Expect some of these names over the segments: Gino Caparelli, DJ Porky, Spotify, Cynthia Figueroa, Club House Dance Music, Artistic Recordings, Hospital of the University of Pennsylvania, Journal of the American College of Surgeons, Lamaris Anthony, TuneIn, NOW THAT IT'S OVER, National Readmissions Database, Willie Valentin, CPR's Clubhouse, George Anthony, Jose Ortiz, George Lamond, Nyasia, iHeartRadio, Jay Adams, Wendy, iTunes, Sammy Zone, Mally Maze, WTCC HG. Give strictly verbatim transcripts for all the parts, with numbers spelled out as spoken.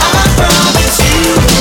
I promise you.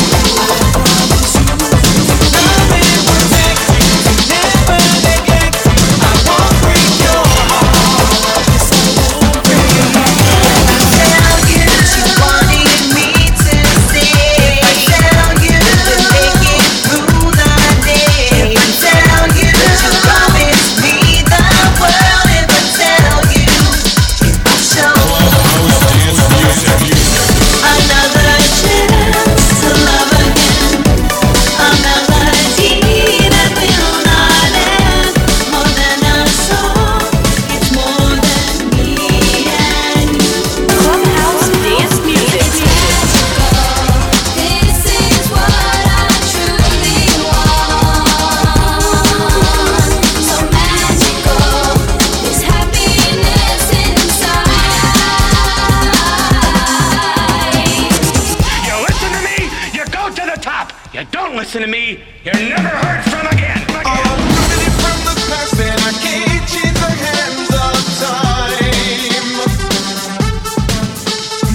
Listen to me, you're never heard from again. again. All I'm running from the past, and I can't change the hands of time.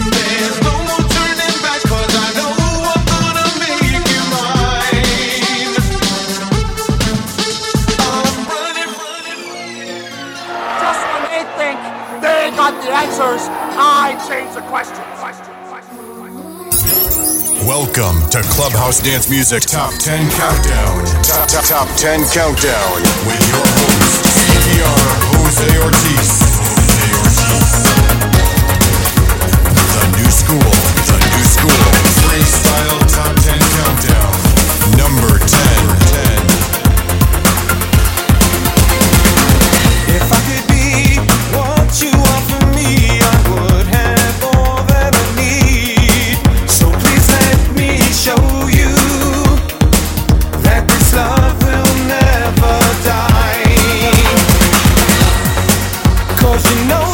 There's no more turning back, cause I know I'm gonna make you mine. I'm running, running, running. Just when they think they got the answers, I change the question. Welcome to Club House Dance Music Top ten Countdown. Top, top, top ten Countdown with your host, C P R Jose Ortiz. Jose Ortiz. The new school. The new school. Freestyle Top ten Countdown. Number ten. If I could be what you are for me, I would have all that I need. So please let show you that this love will never die, cause you know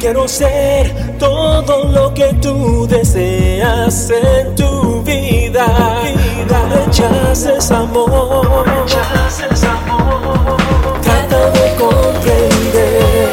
quiero ser todo lo que tú deseas en tu vida. No rechaces amor, no rechaces amor. Trata de comprender.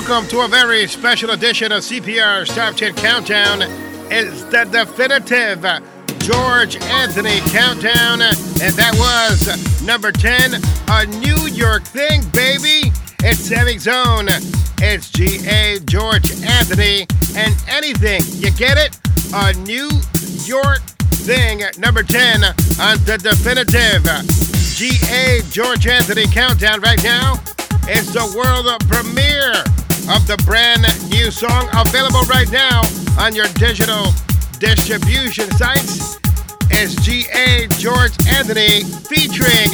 Welcome to a very special edition of C P R's Top ten Countdown. It's the definitive George Anthony Countdown, and that was number ten, a New York thing, baby. It's Sammy Zone, it's G A, George Anthony, and anything. You get it? A New York thing, number ten on the definitive G A George Anthony Countdown. Right now, it's the world premiere of the brand new song, available right now on your digital distribution sites. It's G A George Anthony featuring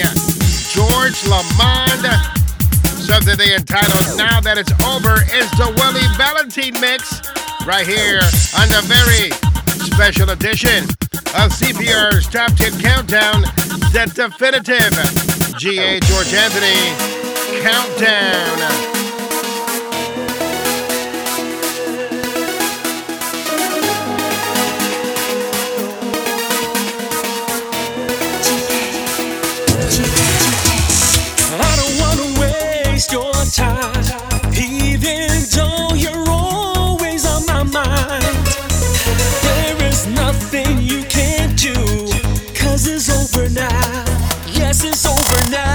George Lamond. Something they entitled Now That It's Over is the Willie Valentin mix right here on the very special edition of C P R's Top ten Countdown, the definitive G A George Anthony Countdown. Your time, even though you're always on my mind, there is nothing you can't do, cause it's over now. Yes, it's over now.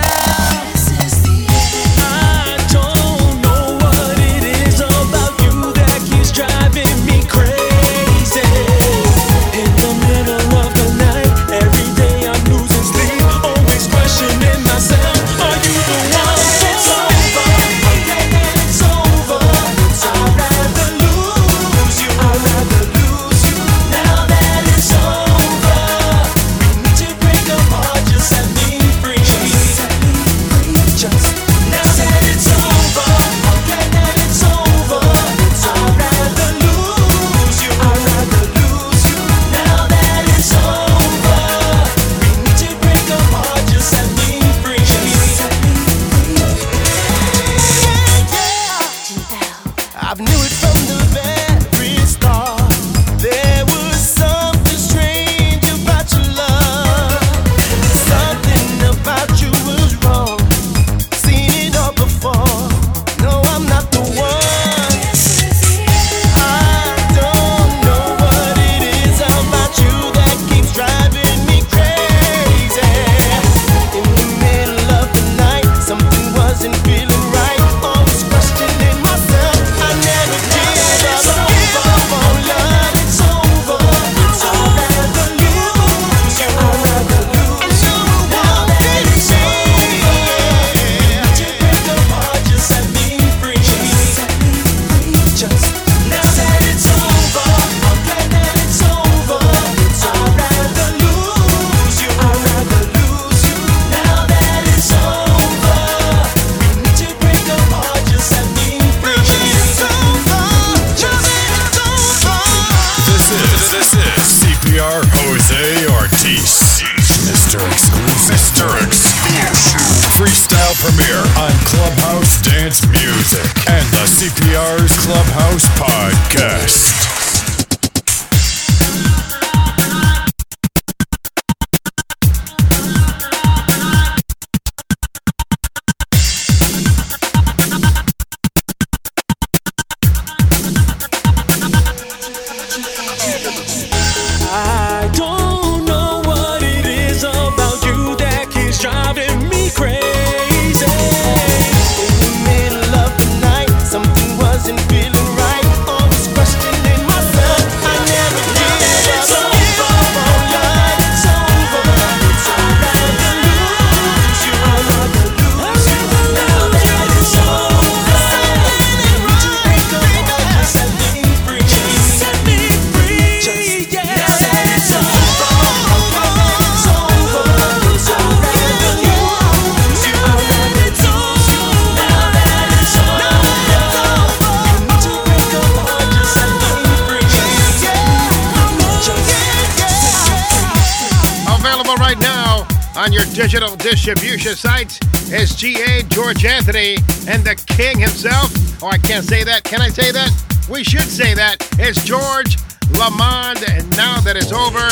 Digital distribution sites is G A George Anthony and the king himself. Oh, I can't say that. Can I say that? We should say that. It's George Lamond, and Now That It's Over.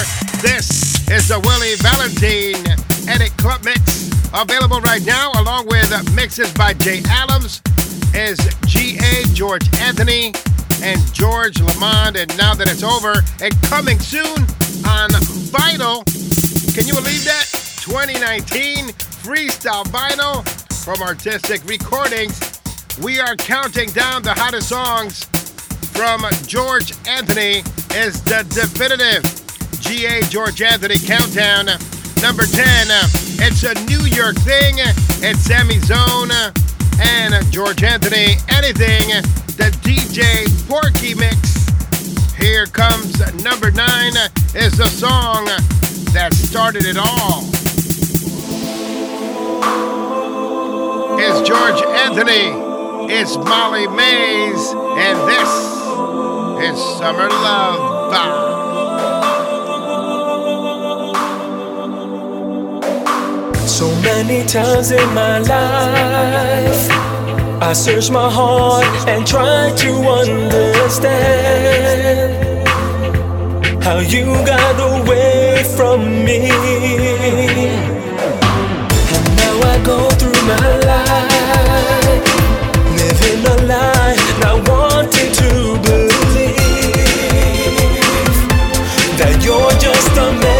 This is the Willie Valentin Edit Club Mix, available right now, along with mixes by Jay Adams. is G A George Anthony and George Lamond, and Now That It's Over, and coming soon on vinyl. Can you believe that? twenty nineteen Freestyle Vinyl from Artistic Recordings. We are counting down the hottest songs from George Anthony as the definitive G A George Anthony countdown. Number ten, it's a New York thing. It's Sammy Zone and George Anthony, Anything, the D J Porky mix. Here comes number nine, is the song that started it all. It's George Anthony, it's Mally Maze, and this is Summer Love Vibe. So many times in my life, I search my heart and try to understand how you got away from me. And now I go through my life, living a lie, not wanting to believe that you're just a memory.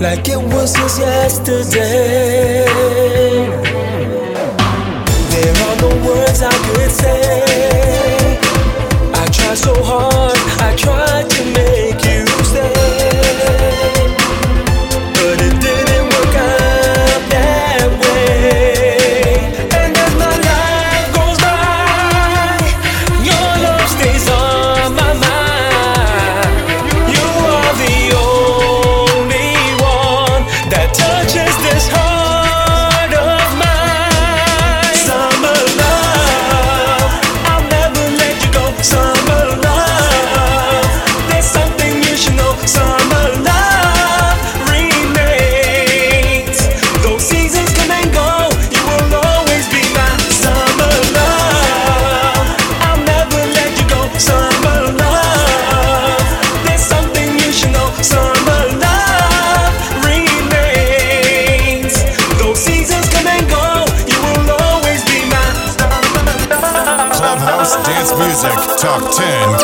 Like it was just yesterday. There are no words I could say. I tried so hard, I tried to make you stay, but it didn't work out that way. And as my life goes by, your love stays on my mind. You are the only touches this heart of mine. Summer love, I'll never let you go. Summer love, there's something you should know. Summer love remains. Those seasons come and go, you will always be mine. Summer love, I'll never let you go. Summer love, there's something you should know. Summer love. Dance music top ten.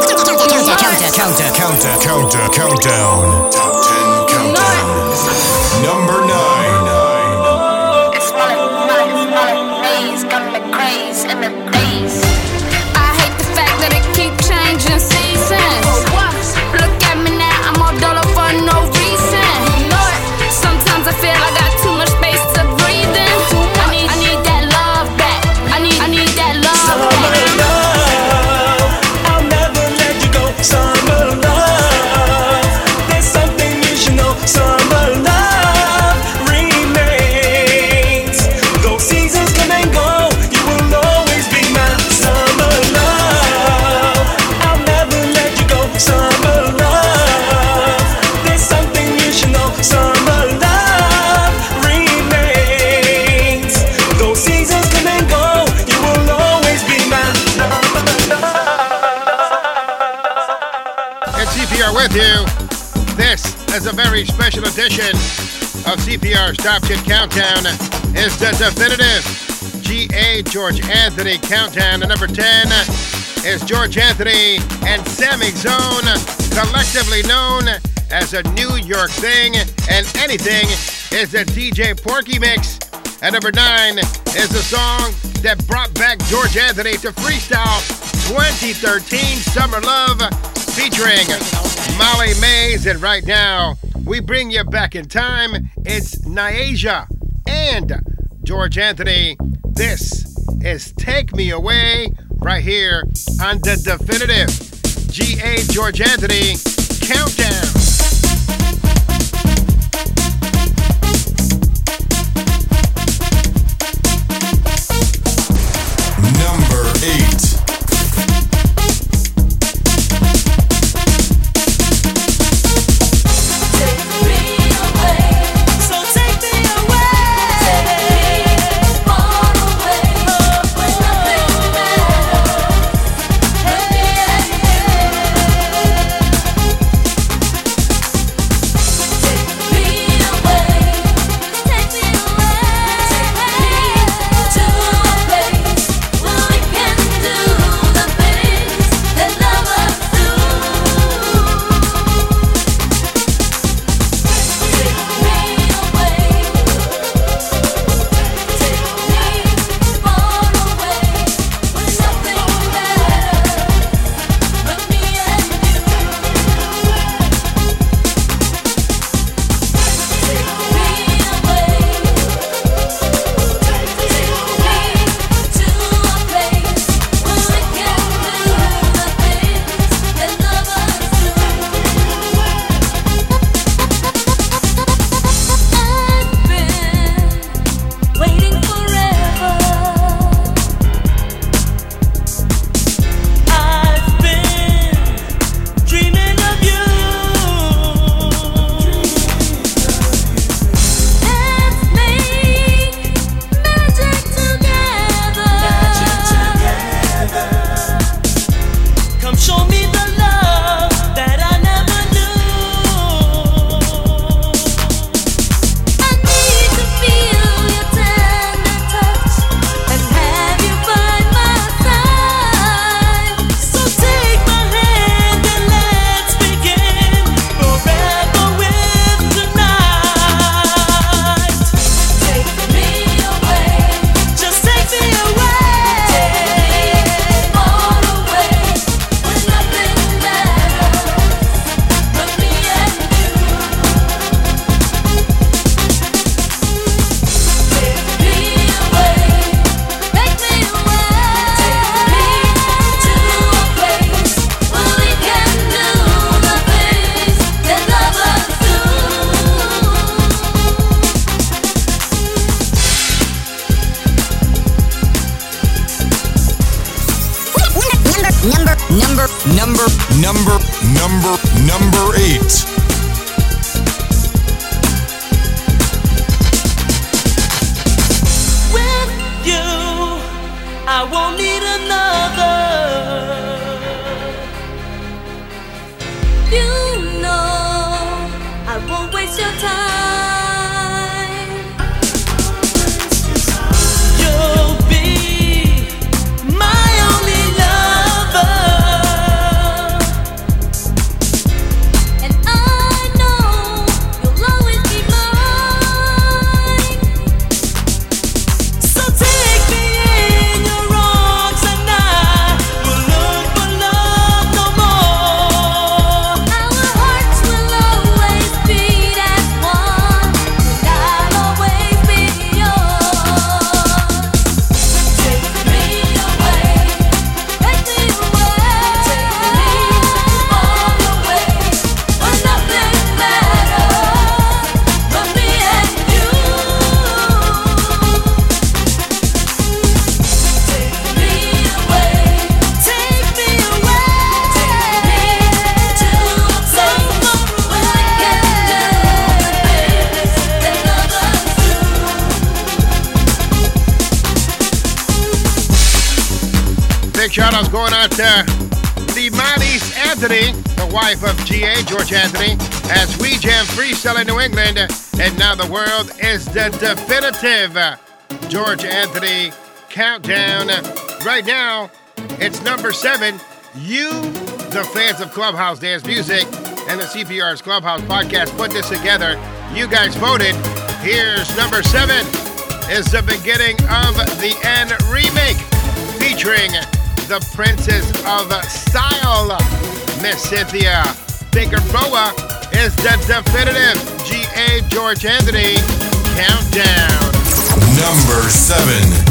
Counter, counter, counter, counter, counter, countdown. Top ten countdown. Number nine. It's my, my, my maze, got me craze in the maze. I hate the fact that it keep changing seasons. Look at me now, I'm all dollar for no reason. Sometimes I feel I got too much space to breathe in. I need, I need that love back. I need, I need that love back. Summer love, there's something you should know. Summer love remains. Though seasons come and go, you will always be mine. Summer love, I'll never let you go. Summer love, there's something you should know. Summer love remains. Though seasons come and go, you will always be mine. C P R with you. This is a very special edition of C P R's Top ten Countdown. It's the definitive G A George Anthony Countdown. And number ten is George Anthony and Sammy Zone, collectively known as a New York thing. And Anything is the D J Porky mix. At number nine is a song that brought back George Anthony to freestyle twenty thirteen, Summer Love, featuring Mally Maze. And right now, we bring you back in time. It's Nyasia and George Anthony. This is Take Me Away right here on the definitive G A George Anthony Countdown. Lamaris Anthony, the wife of G A George Anthony, as we jam freestyle in New England, and now the world is the definitive George Anthony Countdown. Right now, it's number seven. You, the fans of Club House Dance Music and the C P R's Clubhouse podcast, put this together. You guys voted. Here's number seven. is the beginning of the End remake, featuring the Princess of Style, Miss Cynthia Figueroa, is the definitive G A George Anthony countdown. Number seven.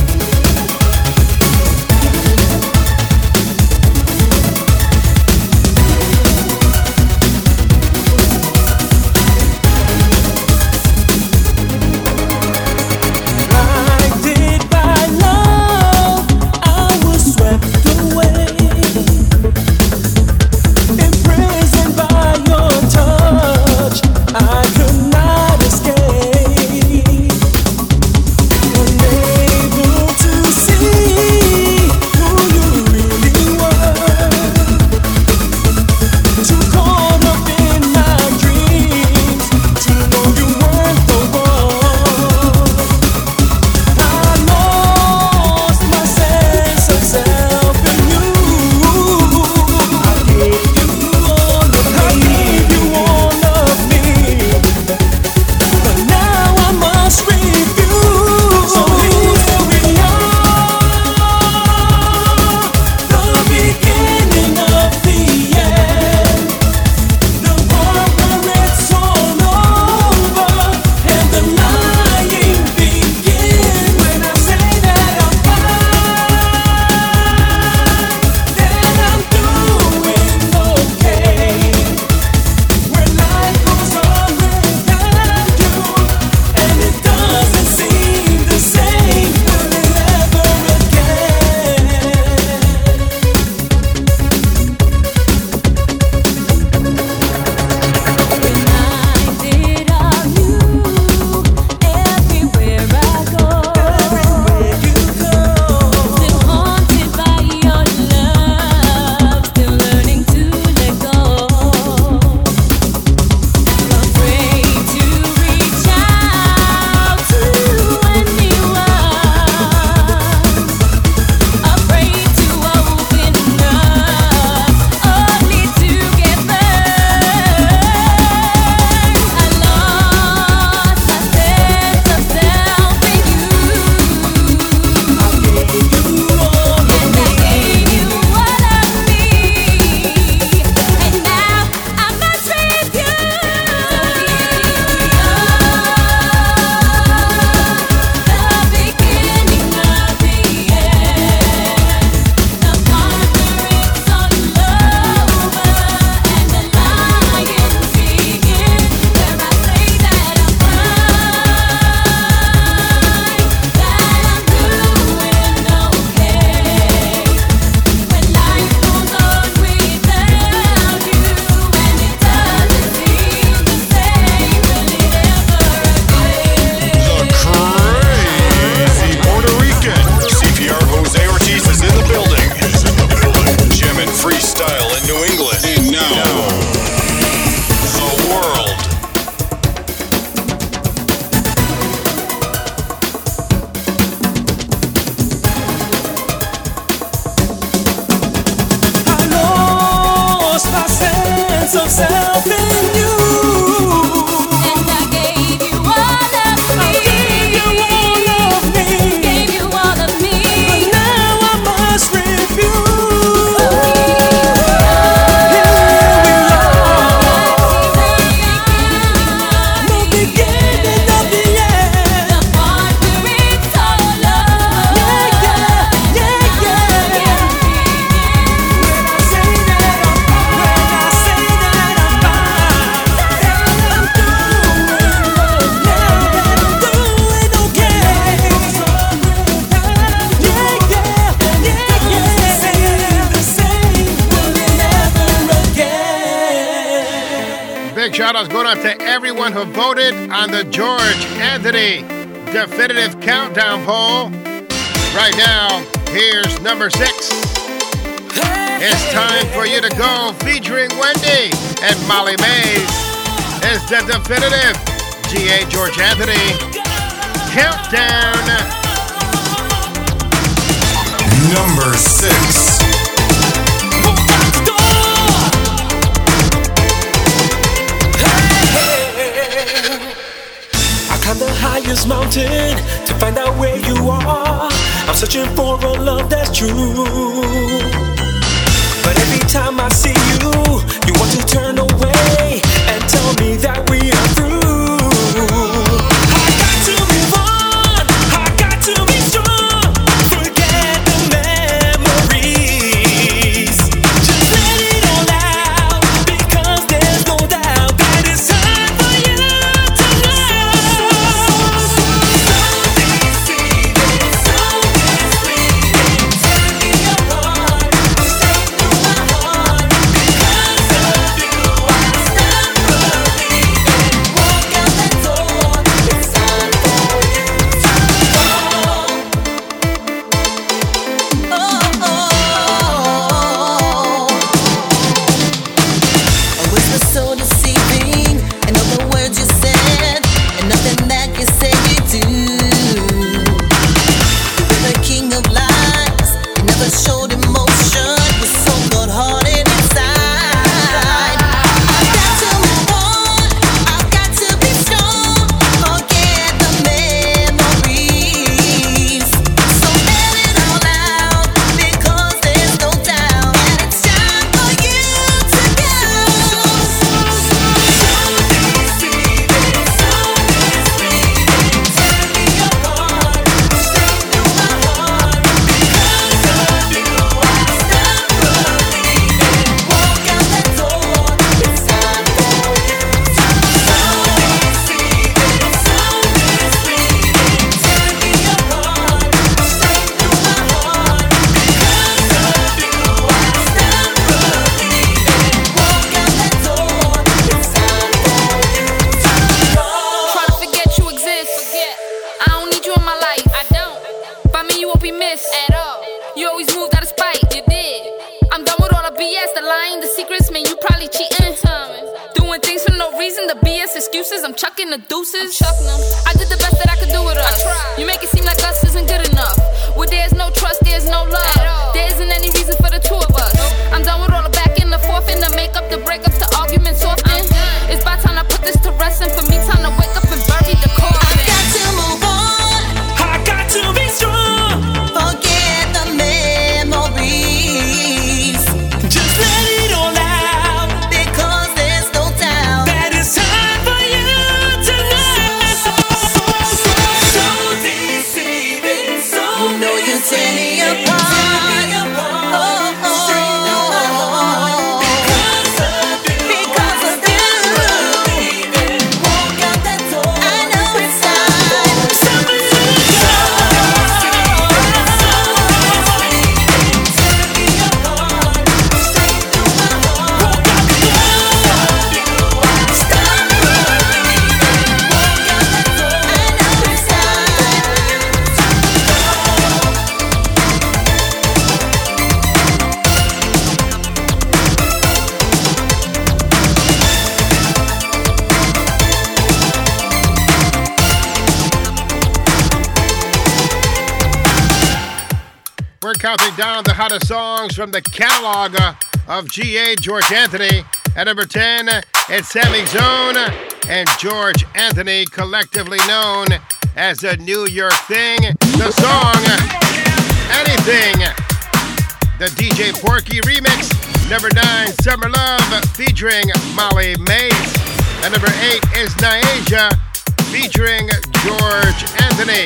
Who voted on the George Anthony definitive countdown poll. Right now, here's number six. It's Time For You To Go, featuring Wendy and Mally Maze, is the definitive G A George Anthony countdown. Number six. Mountain searching to find out where you are. I'm searching for a love that's true. But every time I see you, you want to turn away and tell me that we are through. I got to move on, I got to be strong. Forget the memories, just let it all out, because there's no doubt that it's time for you to know. Something's bleeding, something's bleeding. Tell me your heart, you stay through my heart. Because of you, I stop believing. Walk out the door, it's time for you to know. A whisper so deceiving, and all the words you said, and nothing that you said you do. You were the king of lies, you never showed emotion, you're so cold hearted inside. I've got to move on, I've got to be strong, forget the memories. So let it all out, because there's no doubt that it's time for you to go. Trying to forget you exist. I don't need you in my life. I don't. By me, you won't be missed at all. You always moved out of spite. You did. I'm done with all the B S, the lying, the secrets. Man, you probably cheating. Doing things for no reason. The B S excuses. I'm chucking the deuces. I did the best that I could do with us. You make it seem like us isn't good enough. Where there's no trust, there's no love. There isn't any reason for the two of us. I'm done with all the back and the forth and the makeup, the breakups, the arguments often. It's about time I put this to rest, and for me, time to wake up and bury the I've coffin. got to move on, I got to be strong. forget the memories. Just let it all out, because there's no doubt that it's time for you to know. So deceiving, so You know you tear me apart. Oh, oh, oh. Because of you, walk out that door. I know it's time. I know it's time. We're counting down the hottest songs from the catalog uh, of G A George Anthony. At number ten, it's Sammy Zone and George Anthony, collectively known as the New York Thing. The song, Anything, the D J Porky remix. Number nine, Summer Love, featuring Mally Maze. And number eight is Nyasia, featuring George Anthony,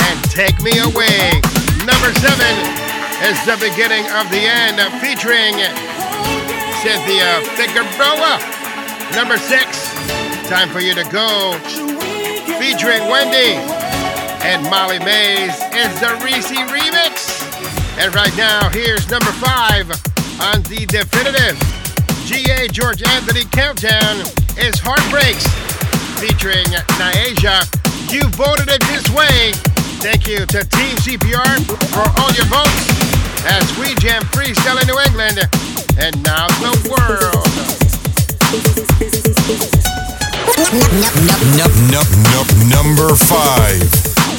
and Take Me Away. Number seven is The Beginning of the End, featuring Cynthia Figueroa. Number six, Time for You to Go, featuring Wendy. And Mally Maze is the Reese remix. And right now, here's number five on the definitive G A George Anthony countdown is Heartbreaks, featuring Nyasia. You voted it this way. Thank you to Team C P R for all your votes as we jam freestyle in New England and now the world. Number five. I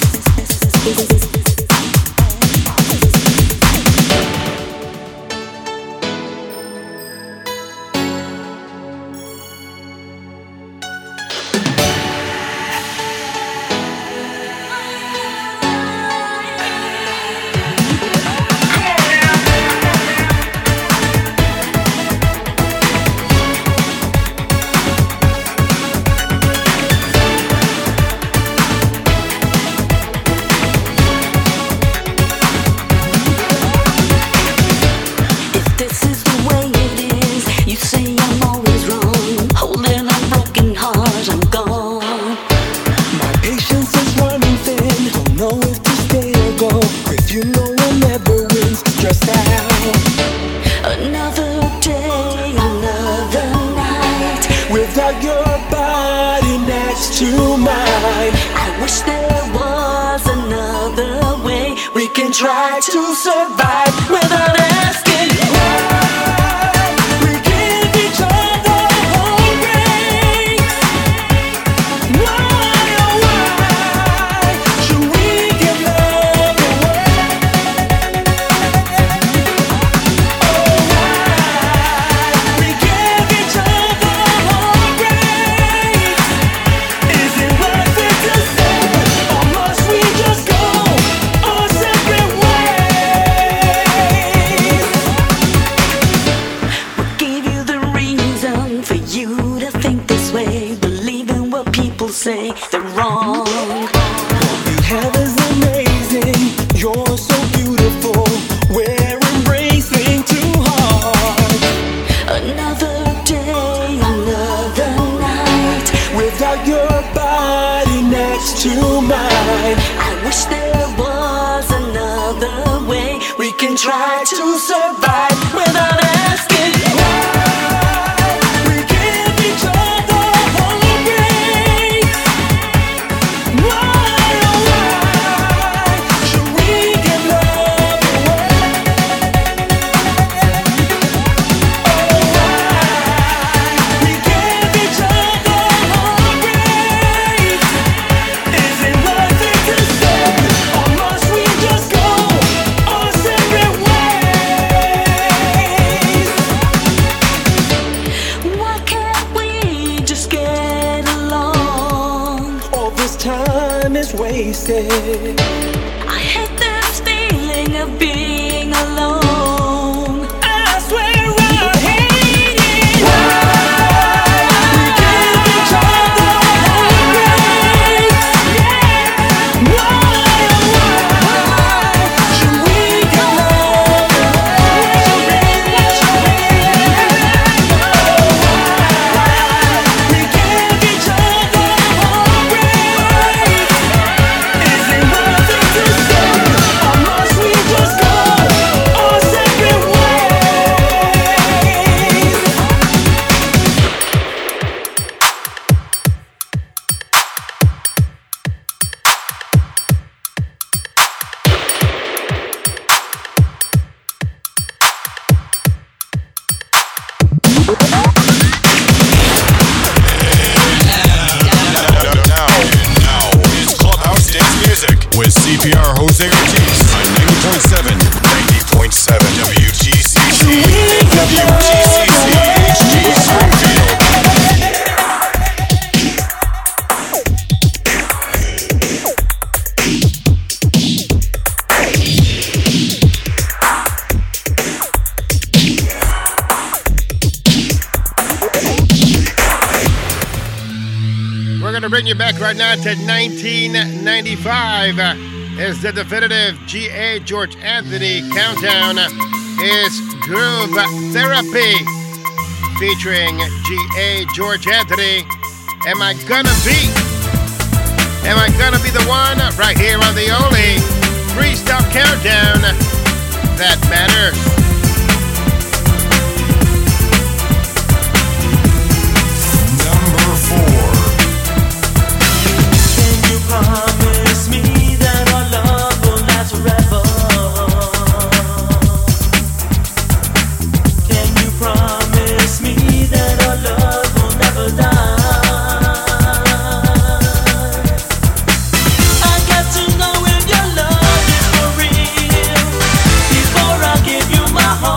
know if to stay or go, if you know I never win, stressed out. Another day, another night, without your body next to mine. I wish there was another way we can try to survive without asking why. Try to survive without asking why. We give each other a break. Why, oh why, should we give love away? Oh why, we give each other a break. Is it worth it to stay, or must we just go? Wasted. I hate this feeling of being alone. I swear I hate it. Why we give each other a break? Yeah. Why, why should we go away? We give each other a break. With C P R Jose Ortiz on ninety point seven, ninety point seven W T C C, W T C C H G Springfield. To bring you back right now to nineteen ninety-five is the definitive G A George Anthony countdown is Groove Therapy featuring G A George Anthony. Am I gonna be? Am I gonna be the one right here on the only three-stop countdown that matters? Promise me that our love will last forever. Can you promise me that our love will never die? I got to know if your love is for real before I give you my heart.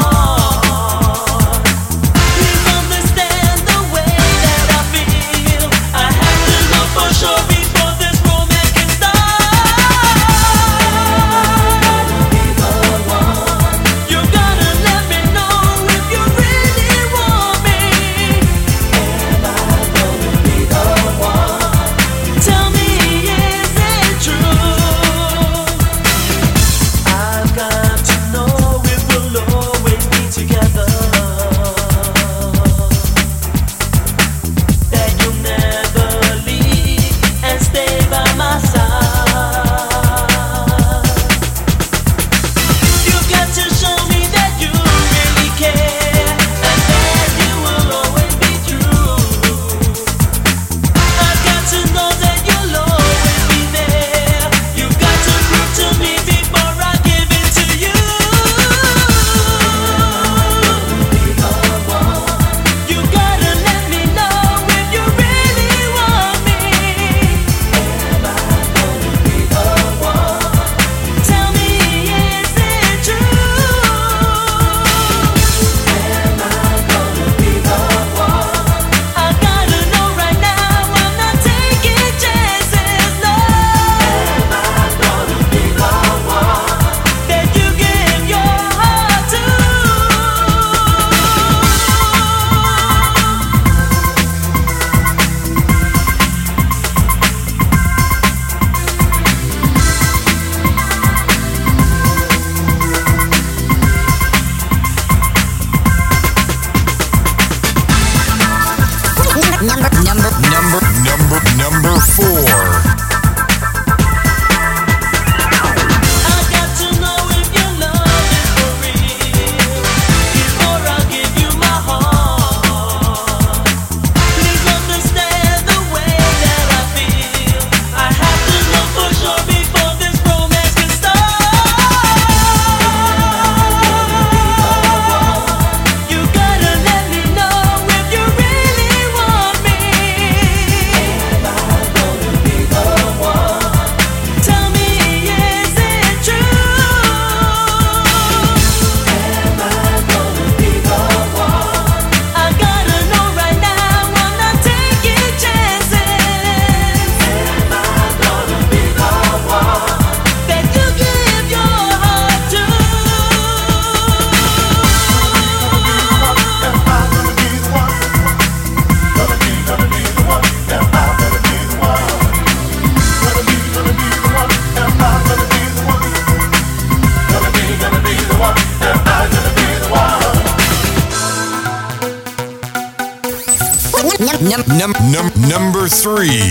num- num- num- number three.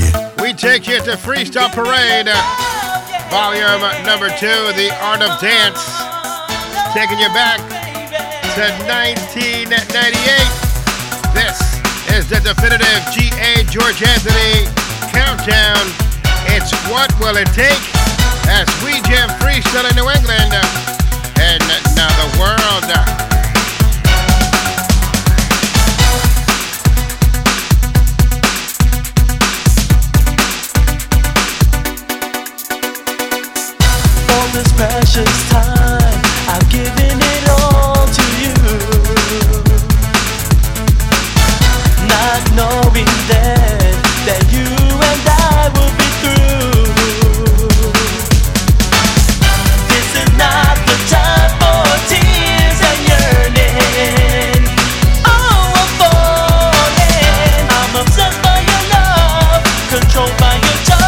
We take you to Freestyle Parade, volume number two, The Art of Dance. Taking you back to nineteen ninety-eight. This is the definitive G A George Anthony countdown. It's What Will It Take? As we jam freestyle in New England and now the world. This precious time, I've given it all to you, not knowing then that you and I will be through. This is not the time for tears and yearning. Oh, I'm falling. I'm obsessed by your love, controlled by your charm.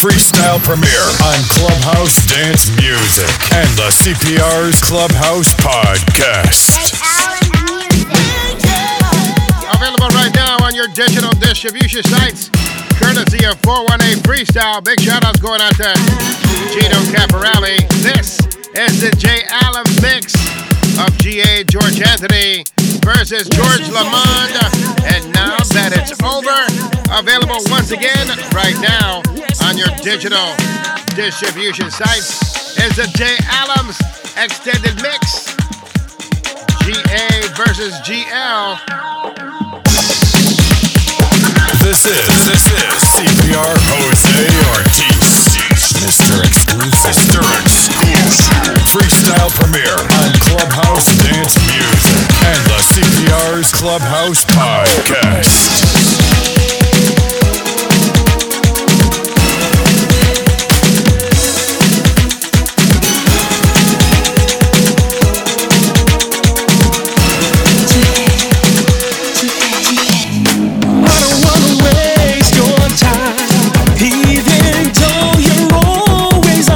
Freestyle premiere on Clubhouse Dance Music and the C P R's Clubhouse Podcast. Available right now on your digital distribution sites, courtesy of four one eight Freestyle. Big shout-outs going out to Gino Caparelli. This is the Jay Adams mix of G A George Anthony versus George Lamond, and Now That It's Over. Available once again right now on your digital distribution sites is the Jay Adams extended mix, G A versus G L. This is this is C P R Jose Ortiz, Mister Exclusive, Mister Exclusive Freestyle premiere on Clubhouse Dance Music and the C P R's Clubhouse Podcast. Time, even though you're always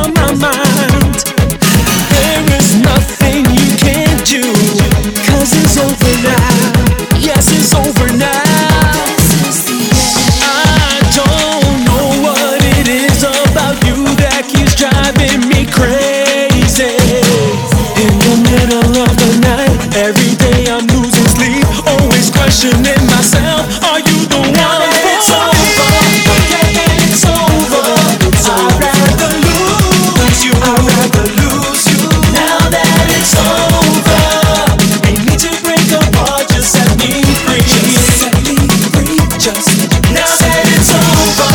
I'm losing sleep, always questioning myself. Are you the one? Now that it's over, yeah, that it's over. It's I'd over. rather lose you. I'd rather lose you. Now that it's over, ain't need to break apart. Just set me free. Just set me free. Just now that it's over,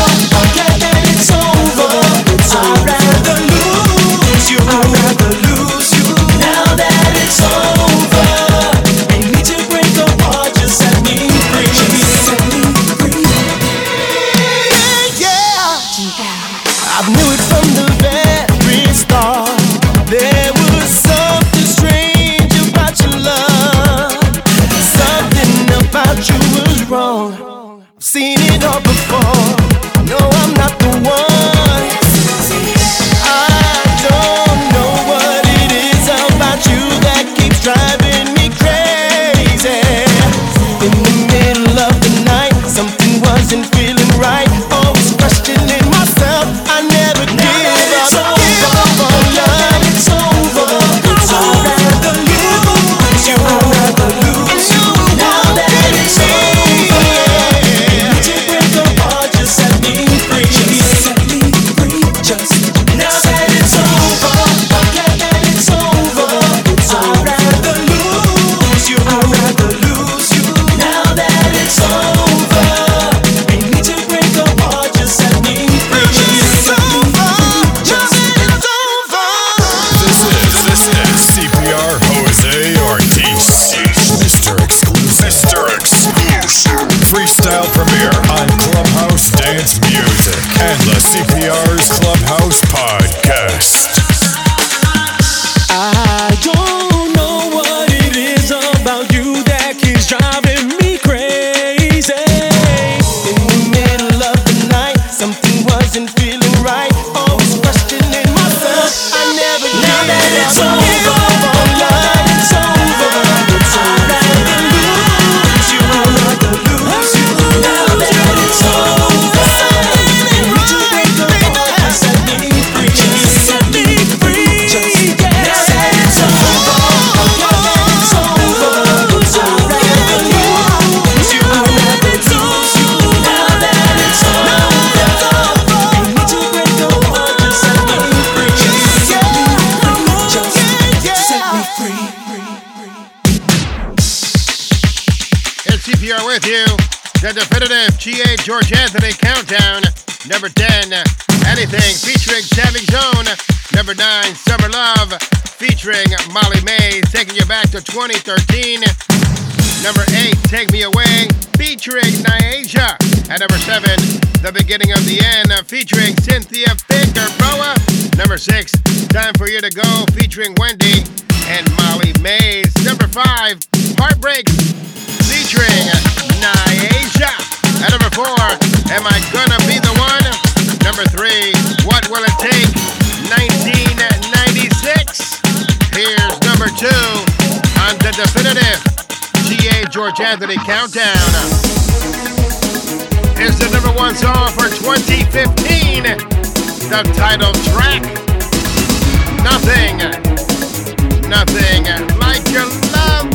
yeah, that it's over. It's I'd over. rather lose you. I'd rather lose you. Now that it's over. C P R's Clubhouse Podcast. I don't know what it is about you that keeps driving me crazy. In the middle of the night, something wasn't feeling right. Always questioning myself. I never knew now that it's over. George Anthony Countdown, number ten, Anything, featuring Sammy Zone, number nine, Summer Love, featuring Mally Maze, taking you back to twenty thirteen, number eight, Take Me Away, featuring Nyasia, and number seven, The Beginning of the End, featuring Cynthia Figueroa, number six, Time For You To Go, featuring Wendy and Mally Maze, number five, Heartbreak, featuring Nyasia. At number four, Am I Gonna Be the One? Number three, What Will It Take? nineteen ninety-six. Here's number two on the definitive G A George Anthony Countdown. It's the number one song for twenty fifteen. The title track, Nothing, Nothing Like Your Love.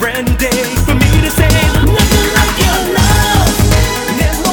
Brand new day for me to say, nothing like your love. Never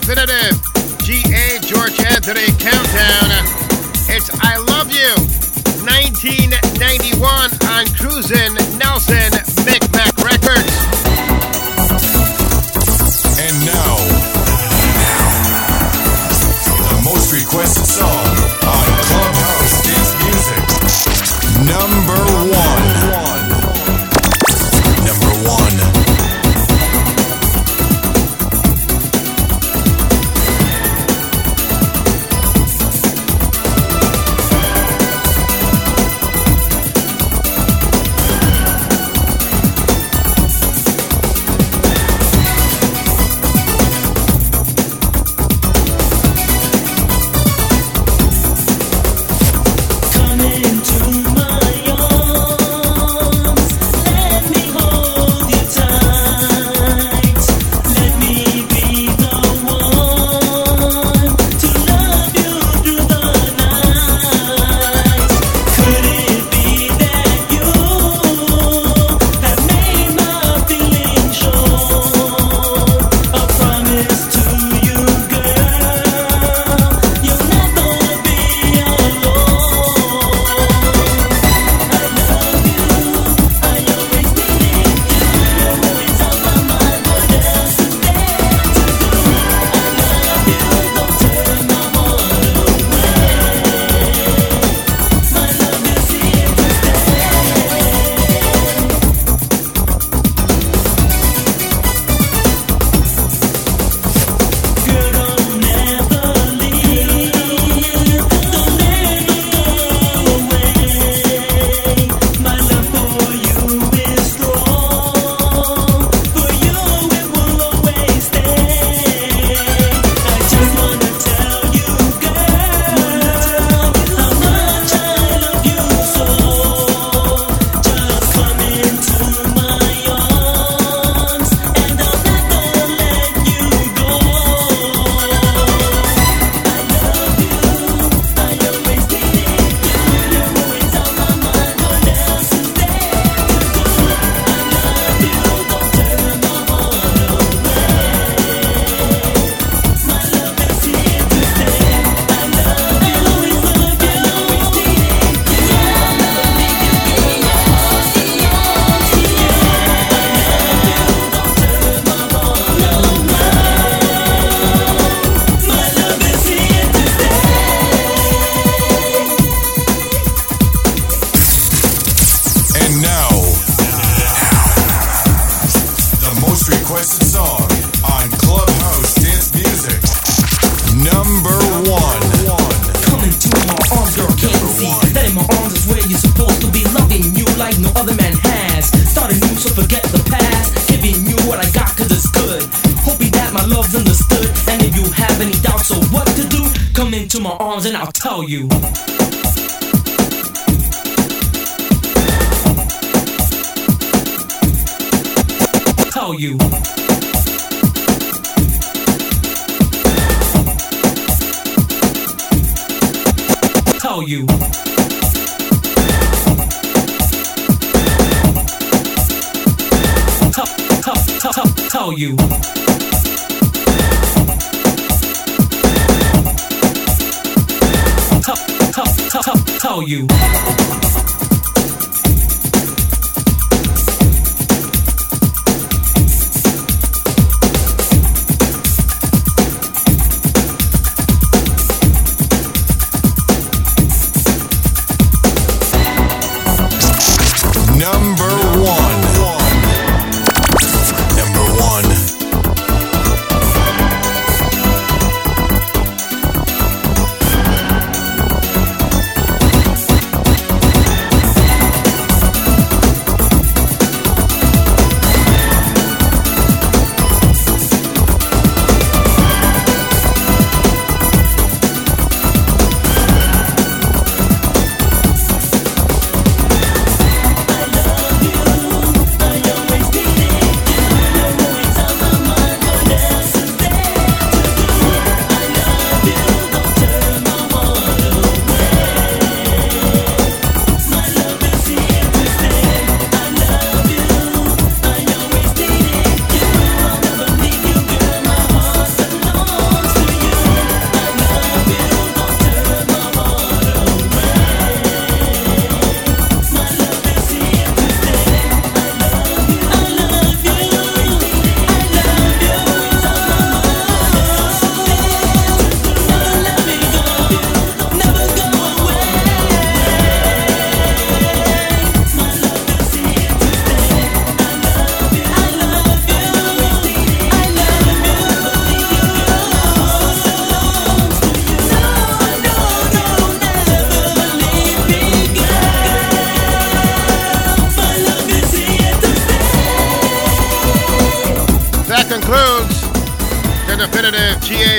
definitive G A George Anthony countdown. It's I Love You, nineteen ninety-one on Cruisin' Nelson Micmac Records. And now, the most requested song on Club House Dance Music. Number one. Number one.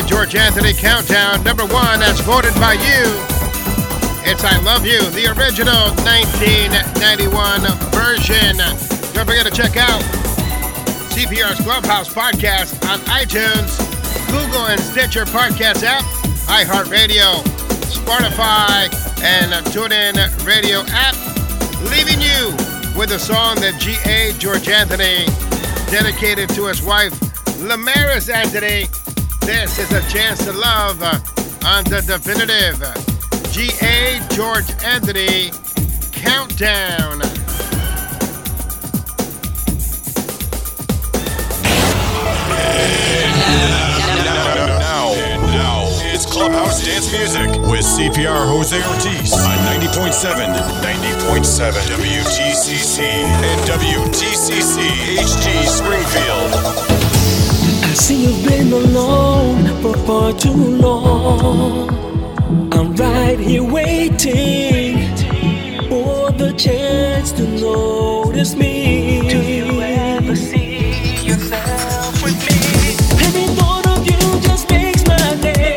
Anthony, George Anthony Countdown. Number one, as voted by you, it's I Love You, the original nineteen ninety-one version. Don't forget to check out C P R's Clubhouse podcast on iTunes, Google and Stitcher podcast app, iHeartRadio, Spotify, and TuneIn Radio app. Leaving you with a song that G A George Anthony dedicated to his wife, Lamaris Anthony. This is A Chance to Love on the definitive G A George Anthony Countdown. It's Clubhouse Dance Music with C P R Jose Ortiz on ninety point seven, ninety point seven W T C C and W T C C H G Springfield. I see you've been alone for far too long. I'm right here waiting for the chance to notice me. Do you ever see yourself with me? Every thought of you just makes my day.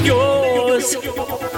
Yo